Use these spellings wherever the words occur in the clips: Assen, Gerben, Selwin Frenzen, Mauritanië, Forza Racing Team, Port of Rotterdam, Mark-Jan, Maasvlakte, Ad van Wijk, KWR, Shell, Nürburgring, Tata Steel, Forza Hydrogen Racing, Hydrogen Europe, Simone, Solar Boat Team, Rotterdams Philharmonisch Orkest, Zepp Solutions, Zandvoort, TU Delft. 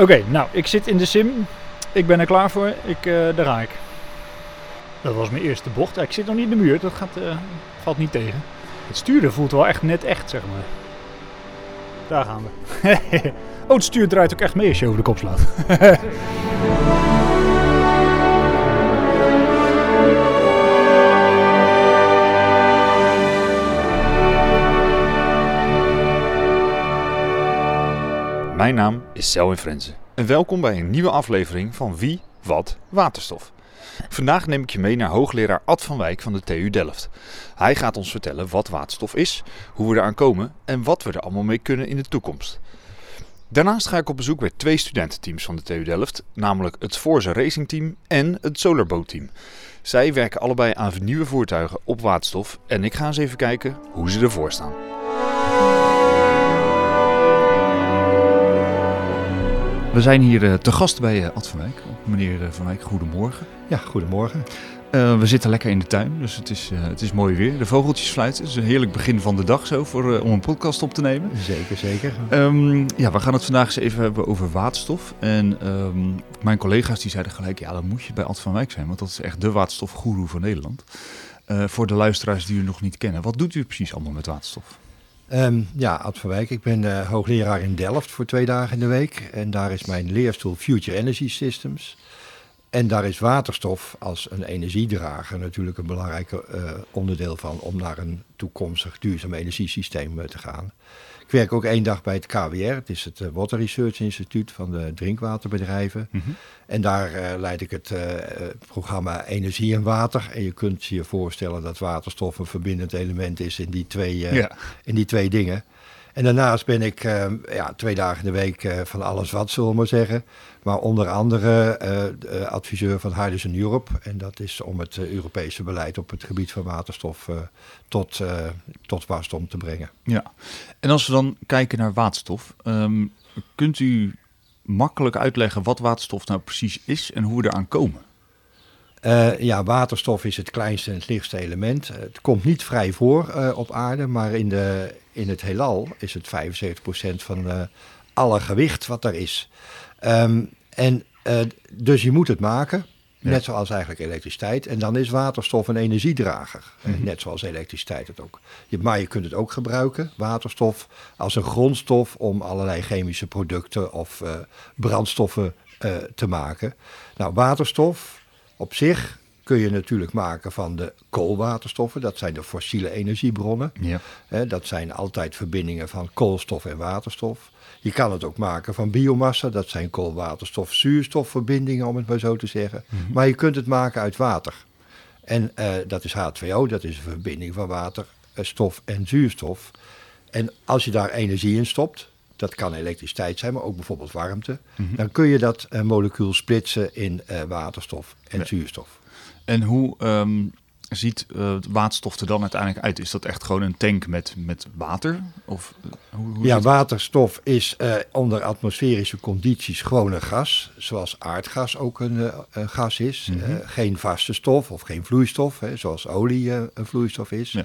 Oké, nou, ik zit in de sim. Ik ben er klaar voor. Daar ga ik. Dat was mijn eerste bocht. Ik zit nog niet in de muur. Dat valt niet tegen. Het sturen voelt wel echt net echt, zeg maar. Daar gaan we. Oh, het stuur draait ook echt mee als je over de kop slaat. Mijn naam is Selwin Frenzen en welkom bij een nieuwe aflevering van Wie, Wat, Waterstof. Vandaag neem ik je mee naar hoogleraar Ad van Wijk van de TU Delft. Hij gaat ons vertellen wat waterstof is, hoe we eraan komen en wat we er allemaal mee kunnen in de toekomst. Daarnaast ga ik op bezoek bij twee studententeams van de TU Delft, namelijk het Forza Racing Team en het Solar Boat Team. Zij werken allebei aan nieuwe voertuigen op waterstof en ik ga eens even kijken hoe ze ervoor staan. We zijn hier te gast bij Ad van Wijk. Meneer Van Wijk, goedemorgen. Ja, goedemorgen. We zitten lekker in de tuin, dus het is mooi weer. De vogeltjes fluiten, het is een heerlijk begin van de dag zo om een podcast op te nemen. Zeker, zeker. We gaan het vandaag eens even hebben over waterstof. En mijn collega's die zeiden gelijk, ja, dan moet je bij Ad van Wijk zijn, want dat is echt de waterstofgoeroe van Nederland. Voor de luisteraars die u nog niet kennen, wat doet u precies allemaal met waterstof? Ad van Wijk, ik ben hoogleraar in Delft voor 2 dagen in de week. En daar is mijn leerstoel Future Energy Systems. En daar is waterstof als een energiedrager natuurlijk een belangrijk onderdeel van, om naar een toekomstig duurzaam energiesysteem te gaan. Ik werk ook 1 dag bij het KWR, het is het Water Research Instituut van de drinkwaterbedrijven. Mm-hmm. En daar leid ik het programma Energie en Water. En je kunt je voorstellen dat waterstof een verbindend element is in die twee dingen. En daarnaast ben ik 2 dagen in de week van alles wat, zullen we maar zeggen. Maar onder andere adviseur van Hydrogen Europe. En dat is om het Europese beleid op het gebied van waterstof tot wasdom te brengen. Ja, en als we dan kijken naar waterstof. Kunt u makkelijk uitleggen wat waterstof nou precies is en hoe we eraan komen? Waterstof is het kleinste en het lichtste element. Het komt niet vrij voor op aarde, maar in het heelal is het 75% van alle gewicht wat er is. Dus je moet het maken, net zoals eigenlijk elektriciteit. En dan is waterstof een energiedrager, net zoals elektriciteit het ook. Maar je kunt het ook gebruiken, waterstof, als een grondstof om allerlei chemische producten of brandstoffen te maken. Nou, waterstof op zich kun je natuurlijk maken van de koolwaterstoffen. Dat zijn de fossiele energiebronnen. Ja. Dat zijn altijd verbindingen van koolstof en waterstof. Je kan het ook maken van biomassa. Dat zijn koolwaterstof-zuurstofverbindingen, om het maar zo te zeggen. Mm-hmm. Maar je kunt het maken uit water. En dat is H2O. Dat is een verbinding van waterstof en zuurstof. En als je daar energie in stopt, dat kan elektriciteit zijn, maar ook bijvoorbeeld warmte. Mm-hmm. Dan kun je dat molecuul splitsen in waterstof en zuurstof. En hoe ziet waterstof er dan uiteindelijk uit? Is dat echt gewoon een tank met water? Of, waterstof is onder atmosferische condities gewoon een gas. Zoals aardgas ook een gas is. Mm-hmm. Geen vaste stof of geen vloeistof, zoals olie een vloeistof is. Ja.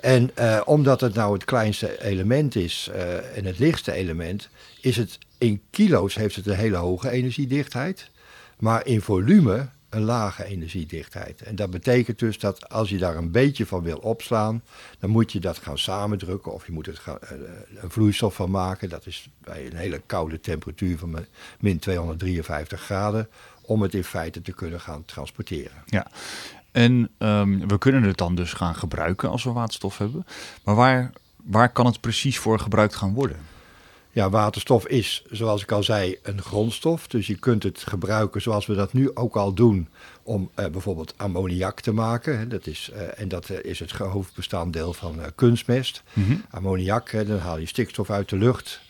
En omdat het nou het kleinste element is en het lichtste element, is het in kilo's heeft het een hele hoge energiedichtheid, maar in volume een lage energiedichtheid. En dat betekent dus dat als je daar een beetje van wil opslaan, dan moet je dat gaan samendrukken of je moet er een vloeistof van maken. Dat is bij een hele koude temperatuur van min 253 graden, om het in feite te kunnen gaan transporteren. Ja. En we kunnen het dan dus gaan gebruiken als we waterstof hebben. Maar waar kan het precies voor gebruikt gaan worden? Ja, waterstof is, zoals ik al zei, een grondstof. Dus je kunt het gebruiken zoals we dat nu ook al doen, om bijvoorbeeld ammoniak te maken. Hè. Dat is het hoofdbestanddeel van kunstmest. Mm-hmm. Ammoniak, dan haal je stikstof uit de lucht.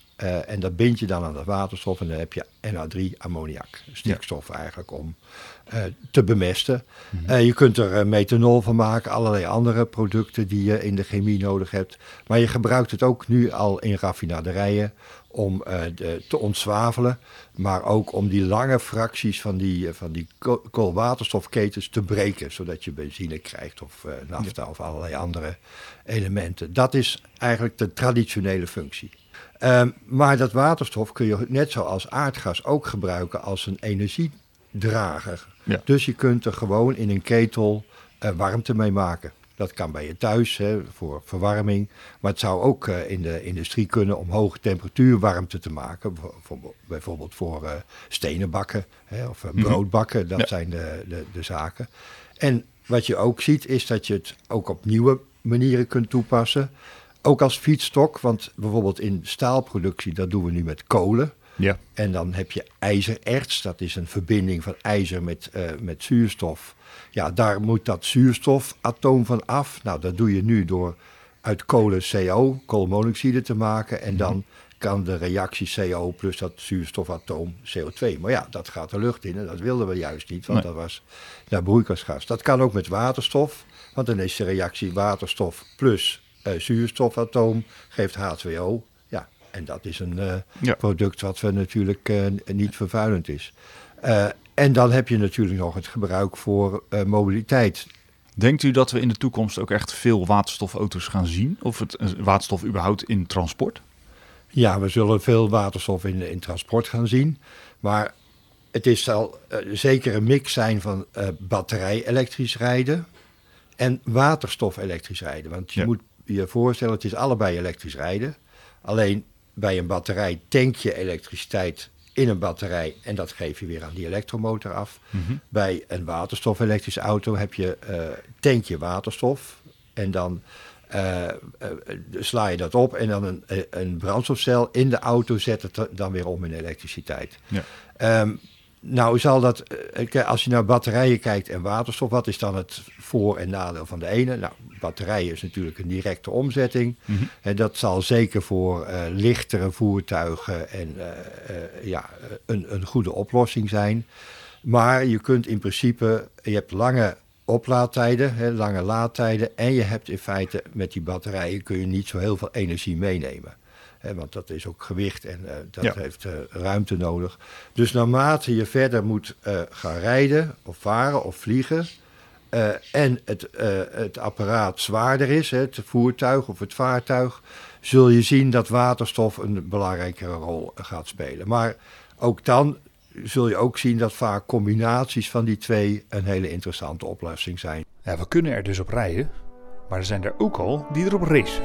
En dat bind je dan aan dat waterstof en dan heb je NH3 ammoniak, stikstof eigenlijk om te bemesten. Mm-hmm. Je kunt er methanol van maken, allerlei andere producten die je in de chemie nodig hebt. Maar je gebruikt het ook nu al in raffinaderijen om te ontzwavelen, maar ook om die lange fracties van die koolwaterstofketens te breken, zodat je benzine krijgt of nafta of allerlei andere elementen. Dat is eigenlijk de traditionele functie. Maar dat waterstof kun je net zoals aardgas ook gebruiken als een energiedrager. Ja. Dus je kunt er gewoon in een ketel warmte mee maken. Dat kan bij je thuis, hè, voor verwarming. Maar het zou ook in de industrie kunnen om hoge temperatuur warmte te maken. Bijvoorbeeld voor stenen bakken, hè, of broodbakken. Dat zijn de zaken. En wat je ook ziet is dat je het ook op nieuwe manieren kunt toepassen. Ook als fietsstok, want bijvoorbeeld in staalproductie, dat doen we nu met kolen. Ja. En dan heb je ijzererts, dat is een verbinding van ijzer met zuurstof. Ja, daar moet dat zuurstofatoom van af. Nou, dat doe je nu door uit kolen CO, koolmonoxide, te maken. En dan kan de reactie CO plus dat zuurstofatoom CO2. Maar ja, dat gaat de lucht in en dat wilden we juist niet, want dat was broeikasgas. Dat kan ook met waterstof, want dan is de reactie waterstof plus zuurstofatoom geeft H2O. Ja, en dat is een product wat we natuurlijk niet vervuilend is. En dan heb je natuurlijk nog het gebruik voor mobiliteit. Denkt u dat we in de toekomst ook echt veel waterstofauto's gaan zien? Of het waterstof überhaupt in transport? Ja, we zullen veel waterstof in transport gaan zien. Maar het is al zeker een mix zijn van batterij-elektrisch rijden en waterstof-elektrisch rijden. Want je moet je voorstellen, het is allebei elektrisch rijden. Alleen bij een batterij tank je elektriciteit in een batterij en dat geef je weer aan die elektromotor af. Mm-hmm. Bij een waterstof-elektrische auto heb je tank je waterstof en dan sla je dat op en dan een brandstofcel in de auto zet het dan weer om in elektriciteit. Ja. Nou zal dat, als je naar batterijen kijkt en waterstof, wat is dan het voor- en nadeel van de ene? Nou, batterijen is natuurlijk een directe omzetting. Mm-hmm. En dat zal zeker voor lichtere voertuigen en een goede oplossing zijn. Maar je kunt in principe, je hebt lange oplaadtijden, lange laadtijden en je hebt in feite met die batterijen kun je niet zo heel veel energie meenemen. Want dat is ook gewicht en dat heeft ruimte nodig. Dus naarmate je verder moet gaan rijden of varen of vliegen en het apparaat zwaarder is, het voertuig of het vaartuig, zul je zien dat waterstof een belangrijkere rol gaat spelen. Maar ook dan zul je ook zien dat vaak combinaties van die twee een hele interessante oplossing zijn. Ja, we kunnen er dus op rijden, maar er zijn er ook al die erop racen.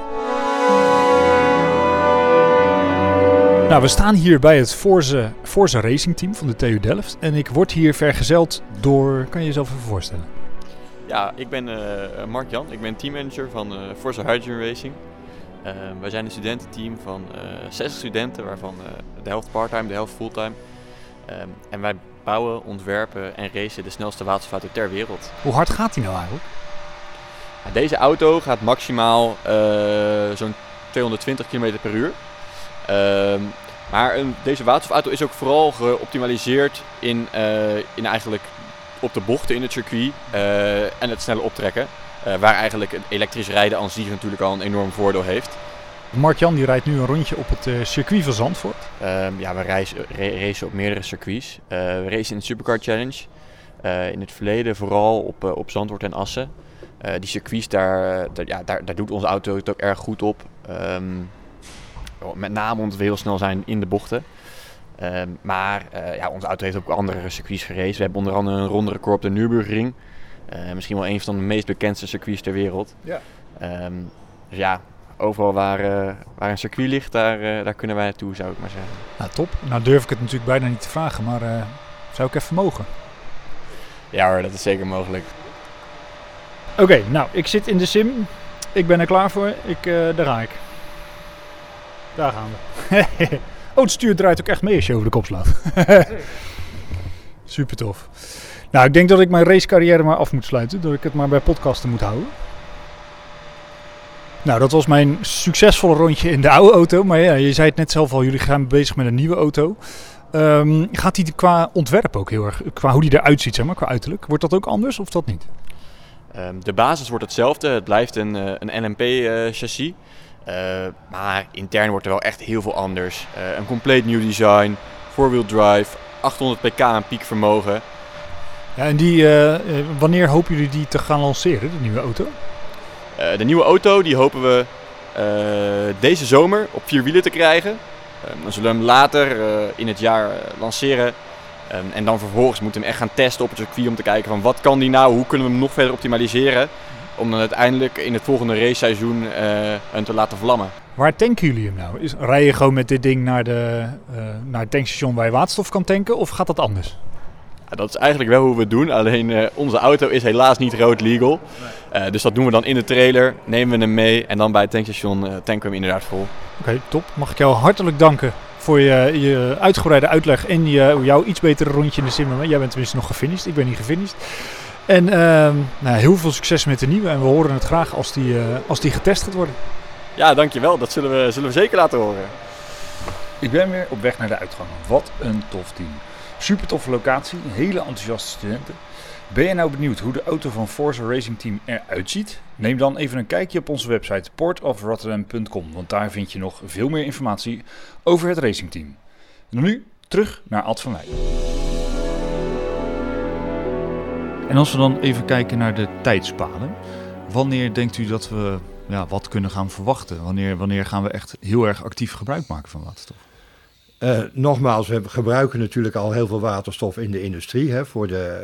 Nou, we staan hier bij het Forza Racing Team van de TU Delft en ik word hier vergezeld door... Kan je jezelf even voorstellen? Ja, ik ben Mark-Jan, ik ben teammanager van Forza Hydrogen Racing. Wij zijn een studententeam van 60 studenten, waarvan de helft parttime, de helft fulltime. En wij bouwen, ontwerpen en racen de snelste waterstofauto ter wereld. Hoe hard gaat die nou eigenlijk? Deze auto gaat maximaal zo'n 220 km per uur. Maar deze waterstofauto is ook vooral geoptimaliseerd in eigenlijk op de bochten in het circuit en het snelle optrekken. Waar eigenlijk het elektrisch rijden aan zich natuurlijk al een enorm voordeel heeft. Mark-Jan die rijdt nu een rondje op het circuit van Zandvoort. Ja, we racen op meerdere circuits. We racen in de Supercar Challenge. In het verleden vooral op Zandvoort en Assen. Die circuits, daar doet onze auto het ook erg goed op. Met name omdat we heel snel zijn in de bochten. Maar onze auto heeft ook andere circuits gereden. We hebben onder andere een ronde record op de Nürburgring. Misschien wel een van de meest bekendste circuits ter wereld. Ja. Dus ja, overal waar een circuit ligt, daar kunnen wij naartoe, zou ik maar zeggen. Nou, top. Nou durf ik het natuurlijk bijna niet te vragen, maar zou ik even mogen? Ja hoor, dat is zeker mogelijk. Oké, nou, ik zit in de sim. Ik ben er klaar voor. Daar ga ik. Daar gaan we. Het stuur draait ook echt mee als je over de kop slaat. Super tof. Nou, ik denk dat ik mijn racecarrière maar af moet sluiten. Dat ik het maar bij podcasten moet houden. Nou, dat was mijn succesvolle rondje in de oude auto. Maar ja, je zei het net zelf al. Jullie gaan bezig met een nieuwe auto. Gaat die qua ontwerp ook heel erg, qua hoe die eruit ziet, zeg maar, qua uiterlijk. Wordt dat ook anders of dat niet? De basis wordt hetzelfde. Het blijft een LMP-chassis. Maar intern wordt er wel echt heel veel anders. Een compleet nieuw design, 4-wheel drive, 800 pk aan piekvermogen. Ja, en wanneer hopen jullie die te gaan lanceren, de nieuwe auto? De nieuwe auto die hopen we deze zomer op 4 wielen te krijgen. Dan zullen we hem later in het jaar lanceren. En dan vervolgens moeten we hem echt gaan testen op het circuit om te kijken van wat kan die nou, hoe kunnen we hem nog verder optimaliseren. Om dan uiteindelijk in het volgende raceseizoen hem te laten vlammen. Waar tanken jullie hem nou? Rij je gewoon met dit ding naar het tankstation waar je waterstof kan tanken of gaat dat anders? Ja, dat is eigenlijk wel hoe we het doen, alleen onze auto is helaas niet road legal. Dus dat doen we dan in de trailer, nemen we hem mee en dan bij het tankstation tanken we hem inderdaad vol. Oké, top. Mag ik jou hartelijk danken voor je uitgebreide uitleg en jouw iets betere rondje in de sim. Jij bent tenminste nog gefinished, ik ben niet gefinished. En heel veel succes met de nieuwe en we horen het graag als die getest gaat worden. Ja, dankjewel. Dat zullen we zeker laten horen. Ik ben weer op weg naar de uitgang. Wat een tof team. Super toffe locatie, hele enthousiaste studenten. Ben je nou benieuwd hoe de auto van Forza Racing Team eruit ziet? Neem dan even een kijkje op onze website portofrotterdam.com, want daar vind je nog veel meer informatie over het racingteam. En nu terug naar Ad van Wijk. En als we dan even kijken naar de tijdspalen, wanneer denkt u dat we wat kunnen gaan verwachten? Wanneer gaan we echt heel erg actief gebruik maken van waterstof? Nogmaals, we gebruiken natuurlijk al heel veel waterstof in de industrie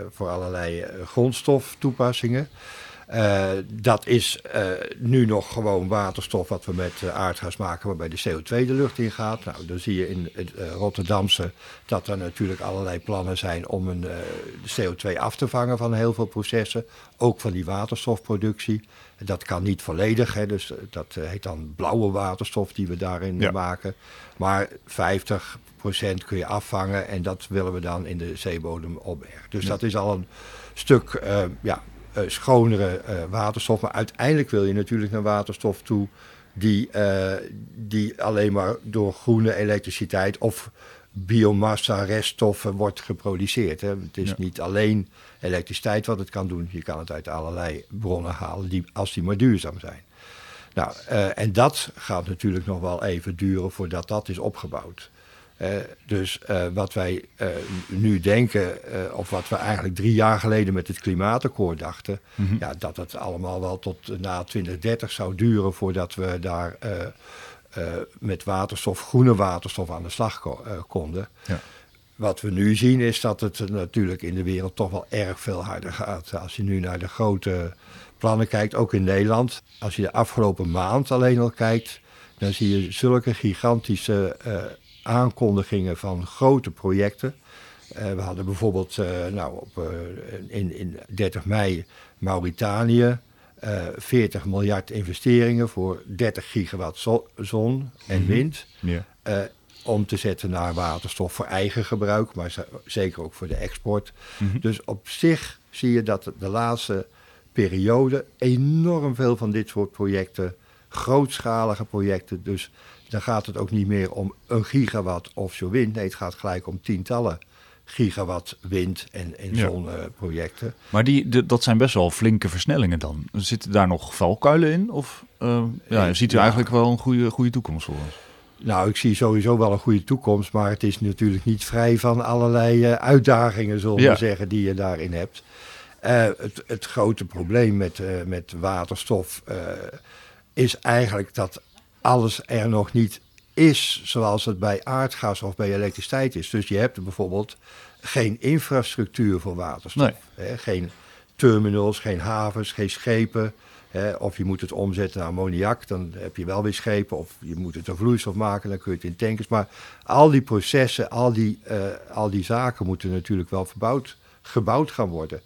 voor allerlei grondstoftoepassingen. Dat is nu nog gewoon waterstof wat we met aardgas maken, waarbij de CO2 de lucht in gaat. Nou, dan zie je in het Rotterdamse dat er natuurlijk allerlei plannen zijn om CO2 af te vangen van heel veel processen. Ook van die waterstofproductie. Dat kan niet volledig, hè, dus dat heet dan blauwe waterstof die we daarin maken. Maar 50% kun je afvangen en dat willen we dan in de zeebodem opbergen. Dus dat is al een stuk... schonere waterstof, maar uiteindelijk wil je natuurlijk naar waterstof toe die alleen maar door groene elektriciteit of biomassa reststoffen wordt geproduceerd. Hè. Het is niet alleen elektriciteit wat het kan doen, je kan het uit allerlei bronnen halen als die maar duurzaam zijn. Nou, en dat gaat natuurlijk nog wel even duren voordat dat is opgebouwd. Dus wat wij nu denken, of wat we eigenlijk 3 jaar geleden met het klimaatakkoord dachten... Mm-hmm. Ja, dat het allemaal wel tot na 2030 zou duren voordat we daar met waterstof, groene waterstof aan de slag konden. Ja. Wat we nu zien is dat het natuurlijk in de wereld toch wel erg veel harder gaat. Als je nu naar de grote plannen kijkt, ook in Nederland. Als je de afgelopen maand alleen al kijkt, dan zie je zulke gigantische... aankondigingen van grote projecten. We hadden bijvoorbeeld in 30 mei Mauritanië 40 miljard investeringen voor 30 gigawatt zon en wind. Mm-hmm. Yeah. Om te zetten naar waterstof voor eigen gebruik, maar zeker ook voor de export. Mm-hmm. Dus op zich zie je dat de laatste periode enorm veel van dit soort projecten, grootschalige projecten, dus dan gaat het ook niet meer om 1 gigawatt offshore wind. Nee, het gaat gelijk om tientallen gigawatt wind en zonneprojecten. Maar dat zijn best wel flinke versnellingen dan. Zitten daar nog valkuilen in? Of ziet u eigenlijk wel een goede toekomst voor ons? Nou, ik zie sowieso wel een goede toekomst. Maar het is natuurlijk niet vrij van allerlei uitdagingen, zullen we zeggen, die je daarin hebt. Het grote probleem met waterstof is eigenlijk dat... alles er nog niet is zoals het bij aardgas of bij elektriciteit is. Dus je hebt bijvoorbeeld geen infrastructuur voor waterstof. Nee. Hè? Geen terminals, geen havens, geen schepen. Hè? Of je moet het omzetten naar ammoniak, dan heb je wel weer schepen. Of je moet het een vloeistof maken, dan kun je het in tankers. Maar al die processen, al die zaken moeten natuurlijk wel gebouwd gaan worden.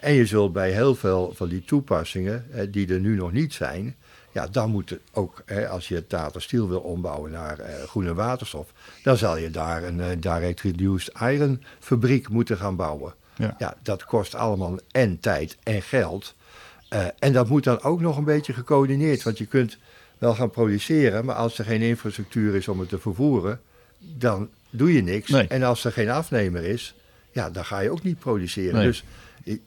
En je zult bij heel veel van die toepassingen, die er nu nog niet zijn... Ja, dan moet het ook, als je Tata Steel wil ombouwen naar groene waterstof... dan zal je daar een direct reduced iron fabriek moeten gaan bouwen. Ja. Ja, dat kost allemaal en tijd en geld. En dat moet dan ook nog een beetje gecoördineerd. Want je kunt wel gaan produceren, maar als er geen infrastructuur is om het te vervoeren... dan doe je niks. Nee. En als er geen afnemer is, ja, dan ga je ook niet produceren. Nee. Dus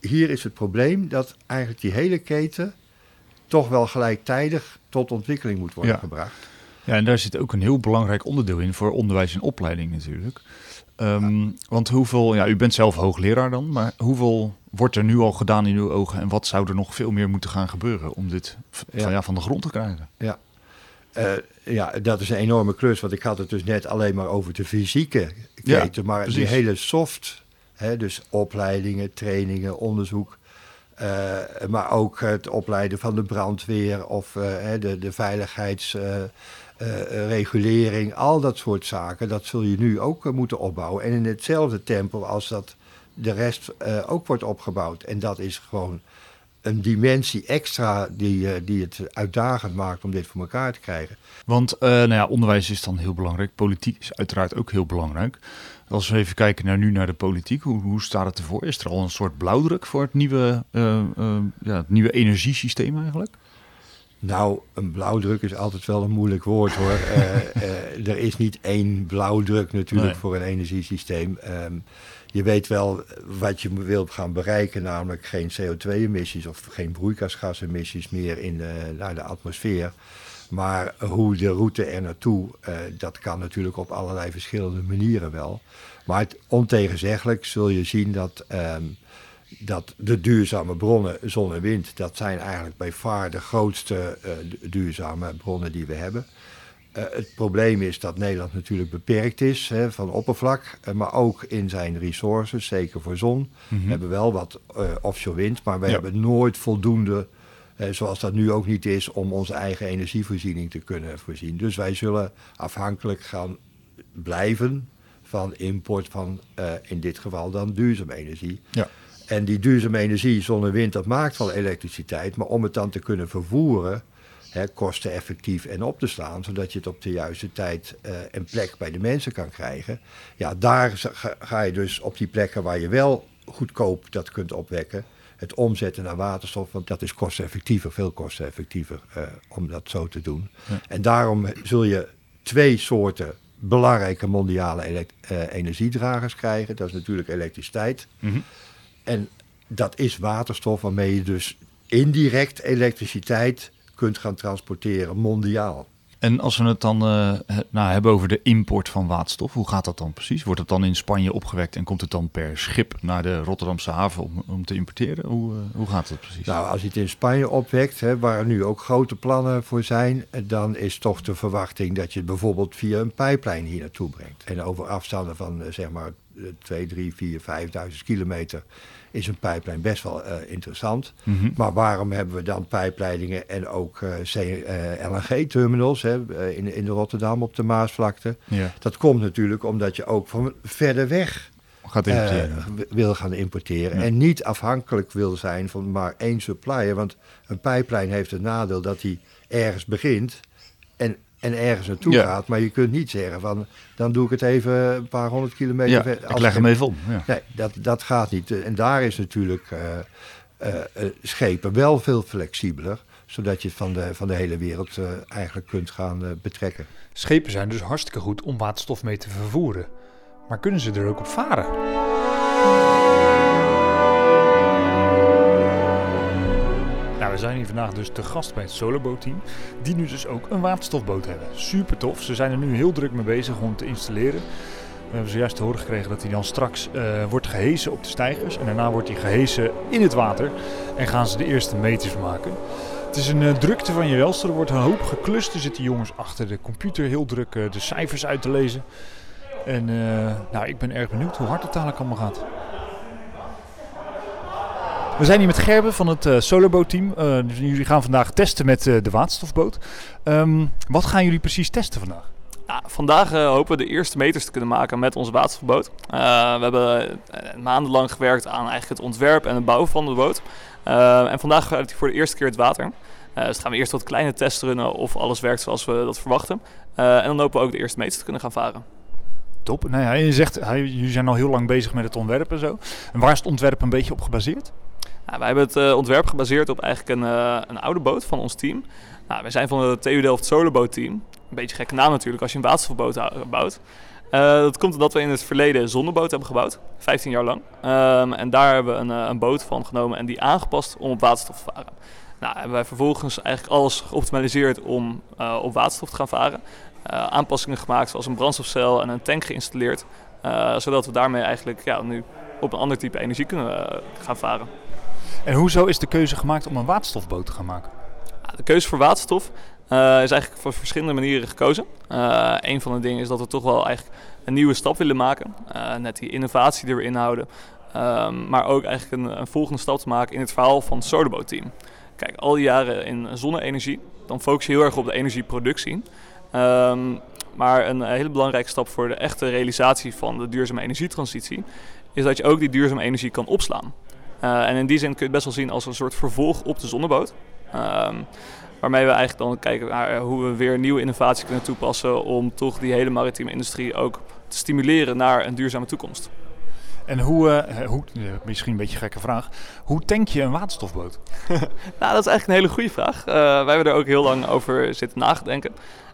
hier is het probleem dat eigenlijk die hele keten... toch wel gelijktijdig tot ontwikkeling moet worden gebracht. Ja, en daar zit ook een heel belangrijk onderdeel in voor onderwijs en opleiding natuurlijk. Want hoeveel, u bent zelf hoogleraar dan, maar hoeveel wordt er nu al gedaan in uw ogen en wat zou er nog veel meer moeten gaan gebeuren om dit van de grond te krijgen? Ja, Dat is een enorme klus, want ik had het dus net alleen maar over de fysieke keten. Ja, maar precies. Die hele soft, hè, dus opleidingen, trainingen, onderzoek. Maar ook het opleiden van de brandweer of de veiligheidsregulering. Al dat soort zaken, dat zul je nu ook moeten opbouwen. En in hetzelfde tempo als dat de rest ook wordt opgebouwd. En dat is gewoon een dimensie extra die het uitdagend maakt om dit voor elkaar te krijgen. Want onderwijs is dan heel belangrijk. Politiek is uiteraard ook heel belangrijk. Als we even kijken naar de politiek, hoe staat het ervoor? Is er al een soort blauwdruk voor het nieuwe energiesysteem eigenlijk? Nou, een blauwdruk is altijd wel een moeilijk woord hoor. Er is niet één blauwdruk natuurlijk voor een energiesysteem. Je weet wel wat je wilt gaan bereiken, namelijk geen CO2-emissies of geen broeikasgasemissies meer in de atmosfeer. Maar hoe de route er naartoe, dat kan natuurlijk op allerlei verschillende manieren wel. Maar ontegenzeggelijk zul je zien dat de duurzame bronnen, zon en wind, dat zijn eigenlijk bij far de grootste duurzame bronnen die we hebben. Het probleem is dat Nederland natuurlijk beperkt is van oppervlak, maar ook in zijn resources, zeker voor zon. Mm-hmm. We hebben wel wat offshore wind, maar we hebben nooit voldoende, zoals dat nu ook niet is, om onze eigen energievoorziening te kunnen voorzien. Dus wij zullen afhankelijk gaan blijven van import van, in dit geval dan, duurzame energie. Ja. En die duurzame energie, zon en wind, dat maakt wel elektriciteit, maar om het dan te kunnen vervoeren, kosteneffectief en op te slaan, zodat je het op de juiste tijd en plek bij de mensen kan krijgen. Ja, daar ga je dus op die plekken waar je wel goedkoop dat kunt opwekken, het omzetten naar waterstof, want dat is kosteneffectiever, veel kosteneffectiever om dat zo te doen. Ja. En daarom zul je twee soorten belangrijke mondiale energiedragers krijgen. Dat is natuurlijk elektriciteit. Mm-hmm. En dat is waterstof, waarmee je dus indirect elektriciteit kunt gaan transporteren, mondiaal. En als we het dan hebben over de import van waterstof, hoe gaat dat dan precies? Wordt het dan in Spanje opgewekt en komt het dan per schip naar de Rotterdamse haven om te importeren? Hoe gaat dat precies? Nou, als je het in Spanje opwekt, waar er nu ook grote plannen voor zijn, dan is toch de verwachting dat je het bijvoorbeeld via een pijplijn hier naartoe brengt. En over afstanden van 2, 3, 4, 5.000 kilometer is een pijplijn best wel interessant. Mm-hmm. Maar waarom hebben we dan pijpleidingen en ook LNG-terminals in Rotterdam op de Maasvlakte? Ja. Dat komt natuurlijk omdat je ook van verder weg wil gaan importeren. Ja. En niet afhankelijk wil zijn van maar één supplier. Want een pijplijn heeft het nadeel dat hij ergens begint en ergens naartoe gaat, maar je kunt niet zeggen van, dan doe ik het even een paar honderd kilometer verder. Ik leg hem even om. Ja. Nee, dat gaat niet. En daar is natuurlijk schepen wel veel flexibeler, zodat je het van de hele wereld eigenlijk kunt gaan betrekken. Schepen zijn dus hartstikke goed om waterstof mee te vervoeren. Maar kunnen ze er ook op varen? We zijn hier vandaag dus te gast bij het Solar Boat Team, die nu dus ook een waterstofboot hebben. Super tof, ze zijn er nu heel druk mee bezig om te installeren. We hebben zojuist te horen gekregen dat hij dan straks wordt gehesen op de steigers en daarna wordt hij gehesen in het water en gaan ze de eerste meters maken. Het is een drukte van je welste, er wordt een hoop geklust, er zitten jongens achter de computer heel druk de cijfers uit te lezen. En ik ben erg benieuwd hoe hard het eigenlijk allemaal gaat. We zijn hier met Gerben van het Solar Boat Team. Jullie gaan vandaag testen met de waterstofboot. Wat gaan jullie precies testen vandaag? Ja, vandaag hopen we de eerste meters te kunnen maken met onze waterstofboot. We hebben maandenlang gewerkt aan eigenlijk het ontwerp en de bouw van de boot. En vandaag gaat het voor de eerste keer het water. Dus gaan we eerst wat kleine tests runnen of alles werkt zoals we dat verwachten. En dan hopen we ook de eerste meters te kunnen gaan varen. Top. Nou ja, je zegt, jullie zijn al heel lang bezig met het ontwerp en zo. En waar is het ontwerp een beetje op gebaseerd? Nou, wij hebben het ontwerp gebaseerd op eigenlijk een oude boot van ons team. Nou, wij zijn van de TU Delft Solar Boat Team. Een beetje gekke naam natuurlijk als je een waterstofboot bouwt. Dat komt omdat we in het verleden een zonneboot hebben gebouwd, 15 jaar lang. En daar hebben we een boot van genomen en die aangepast om op waterstof te varen. Nou, hebben wij vervolgens eigenlijk alles geoptimaliseerd om op waterstof te gaan varen. Aanpassingen gemaakt zoals een brandstofcel en een tank geïnstalleerd. Zodat we daarmee eigenlijk nu op een ander type energie kunnen gaan varen. En hoezo is de keuze gemaakt om een waterstofboot te gaan maken? de keuze voor waterstof is eigenlijk voor verschillende manieren gekozen. Een van de dingen is dat we toch wel eigenlijk een nieuwe stap willen maken. Net die innovatie die we inhouden. Maar ook eigenlijk een volgende stap te maken in het verhaal van het Solar Boat Team. Kijk, al die jaren in zonne-energie, dan focus je heel erg op de energieproductie. Maar een hele belangrijke stap voor de echte realisatie van de duurzame energietransitie is dat je ook die duurzame energie kan opslaan. En in die zin kun je het best wel zien als een soort vervolg op de zonneboot. Waarmee we eigenlijk dan kijken naar hoe we weer nieuwe innovatie kunnen toepassen om toch die hele maritieme industrie ook te stimuleren naar een duurzame toekomst. En hoe, misschien een beetje een gekke vraag, hoe tank je een waterstofboot? Nou, dat is eigenlijk een hele goede vraag. Wij hebben er ook heel lang over zitten nagedenken.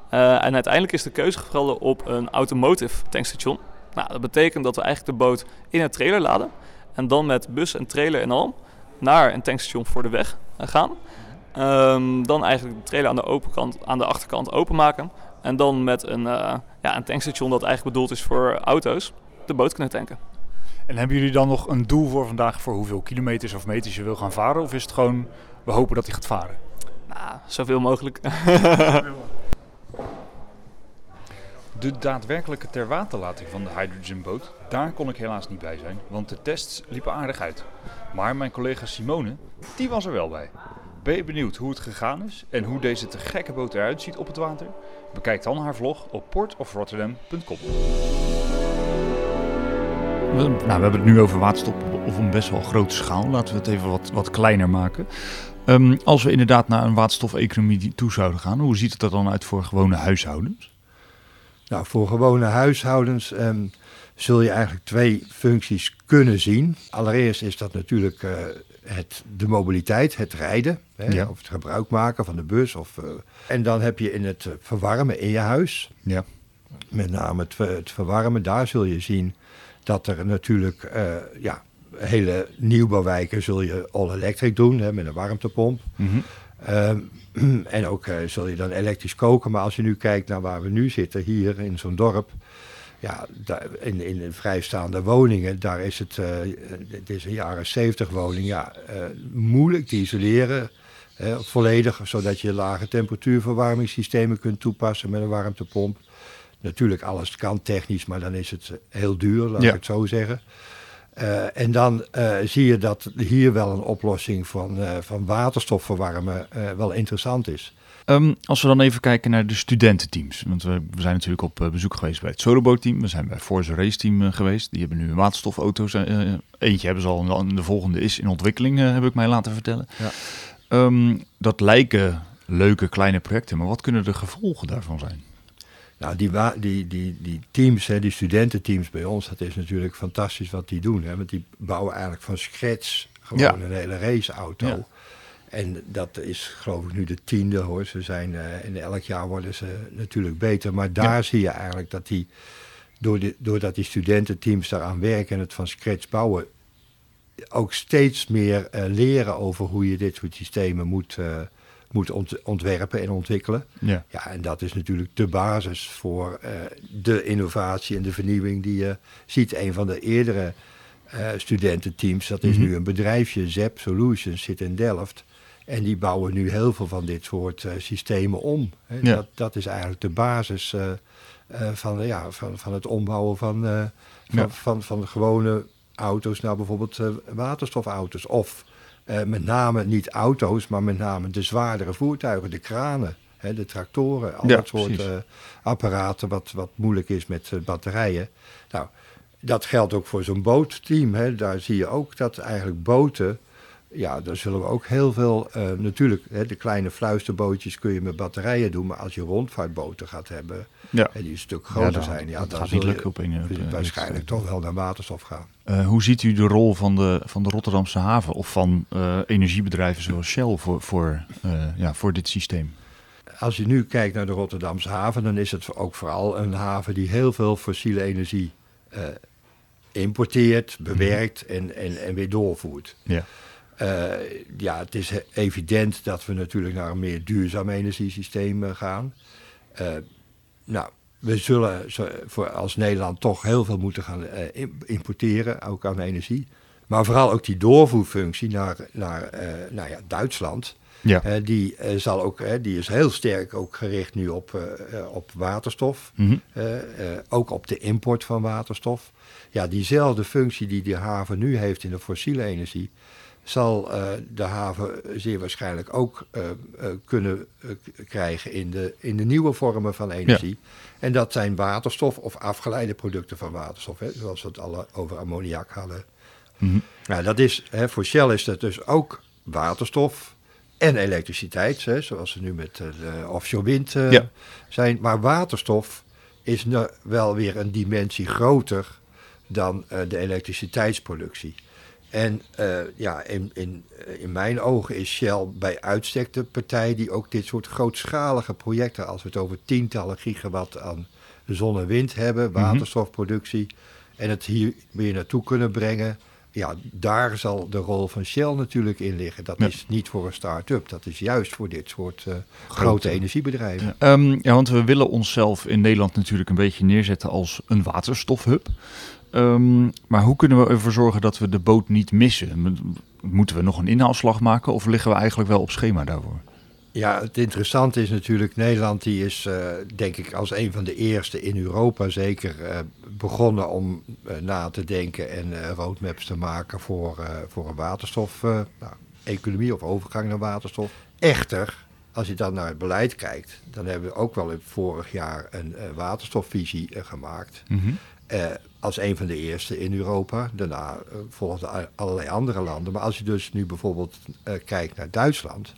En uiteindelijk is de keuze gevallen op een automotive tankstation. Nou, dat betekent dat we eigenlijk de boot in een trailer laden en dan met bus en trailer en al naar een tankstation voor de weg gaan. Dan eigenlijk de trailer aan de achterkant openmaken en dan met een tankstation dat eigenlijk bedoeld is voor auto's de boot kunnen tanken. En hebben jullie dan nog een doel voor vandaag voor hoeveel kilometers of meters je wil gaan varen? Of is het gewoon, we hopen dat hij gaat varen? Nou, zoveel mogelijk. De daadwerkelijke terwaterlating van de hydrogenboot, daar kon ik helaas niet bij zijn, want de tests liepen aardig uit. Maar mijn collega Simone, die was er wel bij. Ben je benieuwd hoe het gegaan is en hoe deze te gekke boot eruit ziet op het water? Bekijk dan haar vlog op portofrotterdam.com. Nou, we hebben het nu over waterstof op een best wel grote schaal. Laten we het even wat kleiner maken. Als we inderdaad naar een waterstofeconomie toe zouden gaan, hoe ziet het er dan uit voor gewone huishoudens? Nou, voor gewone huishoudens zul je eigenlijk twee functies kunnen zien. Allereerst is dat natuurlijk de mobiliteit, het rijden. Hè, ja. Of het gebruik maken van de bus. En dan heb je in het verwarmen in je huis. Ja. Met name het verwarmen, daar zul je zien dat er natuurlijk hele nieuwbouwwijken zul je all-electric doen, hè, met een warmtepomp. Mm-hmm. En ook zul je dan elektrisch koken. Maar als je nu kijkt naar waar we nu zitten, hier in zo'n dorp, ja, in vrijstaande woningen, daar is het is een jaren 70 woning, moeilijk te isoleren, volledig, zodat je lage temperatuurverwarmingssystemen kunt toepassen met een warmtepomp. Natuurlijk, alles kan technisch, maar dan is het heel duur, laat ik het zo zeggen. En dan zie je dat hier wel een oplossing van waterstof verwarmen wel interessant is. Als we dan even kijken naar de studententeams. Want we zijn natuurlijk op bezoek geweest bij het Solar Boat Team. We zijn bij Forza Racing Team geweest. Die hebben nu een waterstofauto's. Eentje hebben ze al en de volgende is in ontwikkeling, heb ik mij laten vertellen. Ja. Dat lijken leuke kleine projecten, maar wat kunnen de gevolgen daarvan zijn? Nou, die teams, hè, die studententeams bij ons, dat is natuurlijk fantastisch wat die doen. Hè, want die bouwen eigenlijk van scratch gewoon een hele raceauto. Ja. En dat is geloof ik nu de 10e hoor. Ze zijn, in elk jaar worden ze natuurlijk beter. Maar daar zie je eigenlijk dat doordat die studententeams daaraan werken en het van scratch bouwen, ook steeds meer leren over hoe je dit soort systemen moet ontwerpen en ontwikkelen. Ja. Ja, en dat is natuurlijk de basis voor de innovatie en de vernieuwing die je ziet. Een van de eerdere studententeams, dat is nu een bedrijfje, Zepp Solutions, zit in Delft. En die bouwen nu heel veel van dit soort systemen om. Hè. Ja. Dat is eigenlijk de basis van het ombouwen van gewone auto's naar bijvoorbeeld waterstofauto's of met name niet auto's, maar met name de zwaardere voertuigen, de kranen, hè, de tractoren, al dat soort apparaten wat moeilijk is met batterijen. Nou, dat geldt ook voor zo'n bootteam. Hè. Daar zie je ook dat eigenlijk boten, daar zullen we ook heel veel, natuurlijk, hè, de kleine fluisterbootjes kun je met batterijen doen, maar als je rondvaartboten gaat hebben, en die een stuk groter zijn, dan gaat waarschijnlijk toch wel naar waterstof gaan. Hoe ziet u de rol van de Rotterdamse haven of van energiebedrijven zoals Shell voor dit systeem? Als je nu kijkt naar de Rotterdamse haven, dan is het ook vooral een haven die heel veel fossiele energie importeert, bewerkt en weer doorvoert. Ja. Het is evident dat we natuurlijk naar een meer duurzaam energiesysteem gaan. We zullen als Nederland toch heel veel moeten gaan importeren, ook aan energie. Maar vooral ook die doorvoerfunctie naar Duitsland. Ja. Die is heel sterk ook gericht nu op waterstof. Mm-hmm. Ook op de import van waterstof. Ja, diezelfde functie die de haven nu heeft in de fossiele energie, zal de haven zeer waarschijnlijk ook kunnen krijgen in de nieuwe vormen van energie. Ja. En dat zijn waterstof of afgeleide producten van waterstof, hè, zoals we het al over ammoniak hadden. Mm-hmm. Nou, dat is, hè, voor Shell is dat dus ook waterstof en elektriciteit, hè, zoals ze nu met offshore wind zijn. Maar waterstof is wel weer een dimensie groter dan de elektriciteitsproductie. En in mijn ogen is Shell bij uitstek de partij die ook dit soort grootschalige projecten, als we het over tientallen gigawatt aan zon en wind hebben, waterstofproductie, en het hier weer naartoe kunnen brengen, ja, daar zal de rol van Shell natuurlijk in liggen. Dat is niet voor een start-up, dat is juist voor dit soort grote energiebedrijven. Ja. Want we willen onszelf in Nederland natuurlijk een beetje neerzetten als een waterstofhub. Maar hoe kunnen we ervoor zorgen dat we de boot niet missen? Moeten we nog een inhaalslag maken of liggen we eigenlijk wel op schema daarvoor? Ja, het interessante is natuurlijk, Nederland die is denk ik als een van de eerste in Europa zeker begonnen om na te denken en roadmaps te maken voor een waterstof-economie of overgang naar waterstof. Echter, als je dan naar het beleid kijkt, dan hebben we ook wel vorig jaar een waterstofvisie gemaakt. Mm-hmm. Als een van de eerste in Europa. Daarna volgden allerlei andere landen. Maar als je dus nu bijvoorbeeld kijkt naar Duitsland,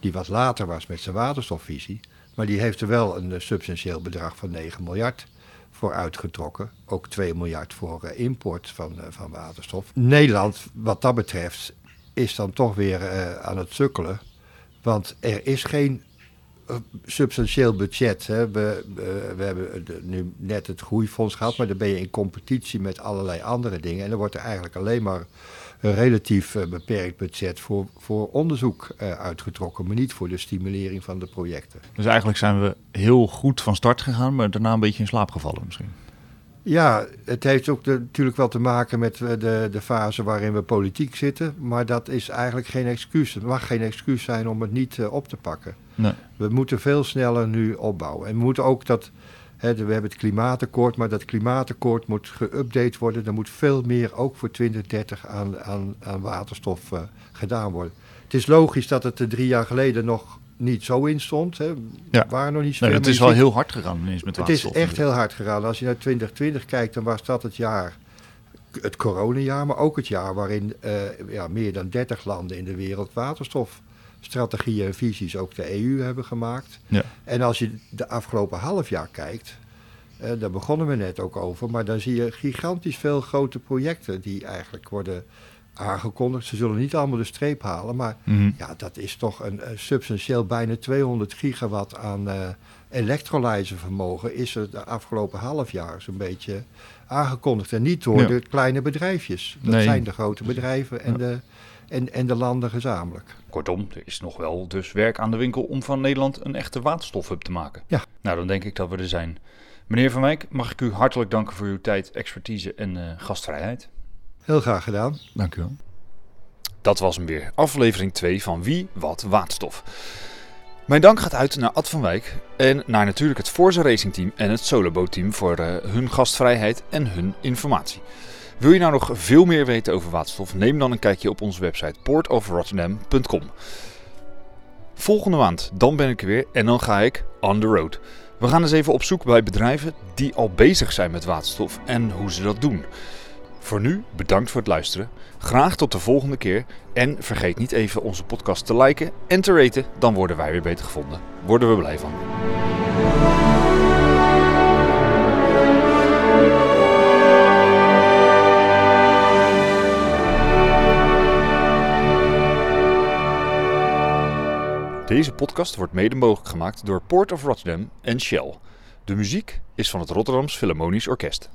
die wat later was met zijn waterstofvisie, maar die heeft er wel een substantieel bedrag van 9 miljard voor uitgetrokken. Ook 2 miljard voor import van waterstof. Nederland, wat dat betreft, is dan toch weer aan het sukkelen. Want er is geen substantieel budget. Hè. We hebben nu net het groeifonds gehad, maar dan ben je in competitie met allerlei andere dingen. En dan wordt er eigenlijk alleen maar een relatief beperkt budget voor onderzoek uitgetrokken, maar niet voor de stimulering van de projecten. Dus eigenlijk zijn we heel goed van start gegaan, maar daarna een beetje in slaap gevallen misschien. Ja, het heeft ook natuurlijk wel te maken met de fase waarin we politiek zitten. Maar dat is eigenlijk geen excuus. Het mag geen excuus zijn om het niet op te pakken. Nee. We moeten veel sneller nu opbouwen. En we moeten ook we hebben het klimaatakkoord, maar dat klimaatakkoord moet geüpdate worden. Er moet veel meer ook voor 2030 aan waterstof gedaan worden. Het is logisch dat het er 3 jaar geleden nog niet zo in stond. Hè. Ja. Waren nog niet zo. Het is wel heel hard gegaan ineens met waterstof. Het is echt heel hard gegaan. Als je naar 2020 kijkt, dan was dat het jaar, het coronajaar, maar ook het jaar waarin meer dan 30 landen in de wereld waterstofstrategieën en visies, ook de EU, hebben gemaakt. Ja. En als je de afgelopen half jaar kijkt, daar begonnen we net ook over, maar dan zie je gigantisch veel grote projecten die eigenlijk worden aangekondigd. Ze zullen niet allemaal de streep halen, maar dat is toch een substantieel bijna 200 gigawatt aan elektrolysevermogen is er de afgelopen half jaar zo'n beetje aangekondigd. En niet door de kleine bedrijfjes. Dat zijn de grote bedrijven en de landen gezamenlijk. Kortom, er is nog wel dus werk aan de winkel om van Nederland een echte waterstofhub te maken. Ja. Nou, dan denk ik dat we er zijn. Meneer Van Wijk, mag ik u hartelijk danken voor uw tijd, expertise en gastvrijheid. Heel graag gedaan. Dank u wel. Dat was hem weer. Aflevering 2 van Wie, Wat, Waterstof. Mijn dank gaat uit naar Ad van Wijk en naar natuurlijk het Forza Racing Team en het Solar Boat Team voor hun gastvrijheid en hun informatie. Wil je nou nog veel meer weten over waterstof? Neem dan een kijkje op onze website portofrotterdam.com. Volgende maand, dan ben ik er weer en dan ga ik on the road. We gaan eens even op zoek bij bedrijven die al bezig zijn met waterstof en hoe ze dat doen. Voor nu, bedankt voor het luisteren. Graag tot de volgende keer. En vergeet niet even onze podcast te liken en te raten. Dan worden wij weer beter gevonden. Worden we blij van. Deze podcast wordt mede mogelijk gemaakt door Port of Rotterdam en Shell. De muziek is van het Rotterdams Philharmonisch Orkest.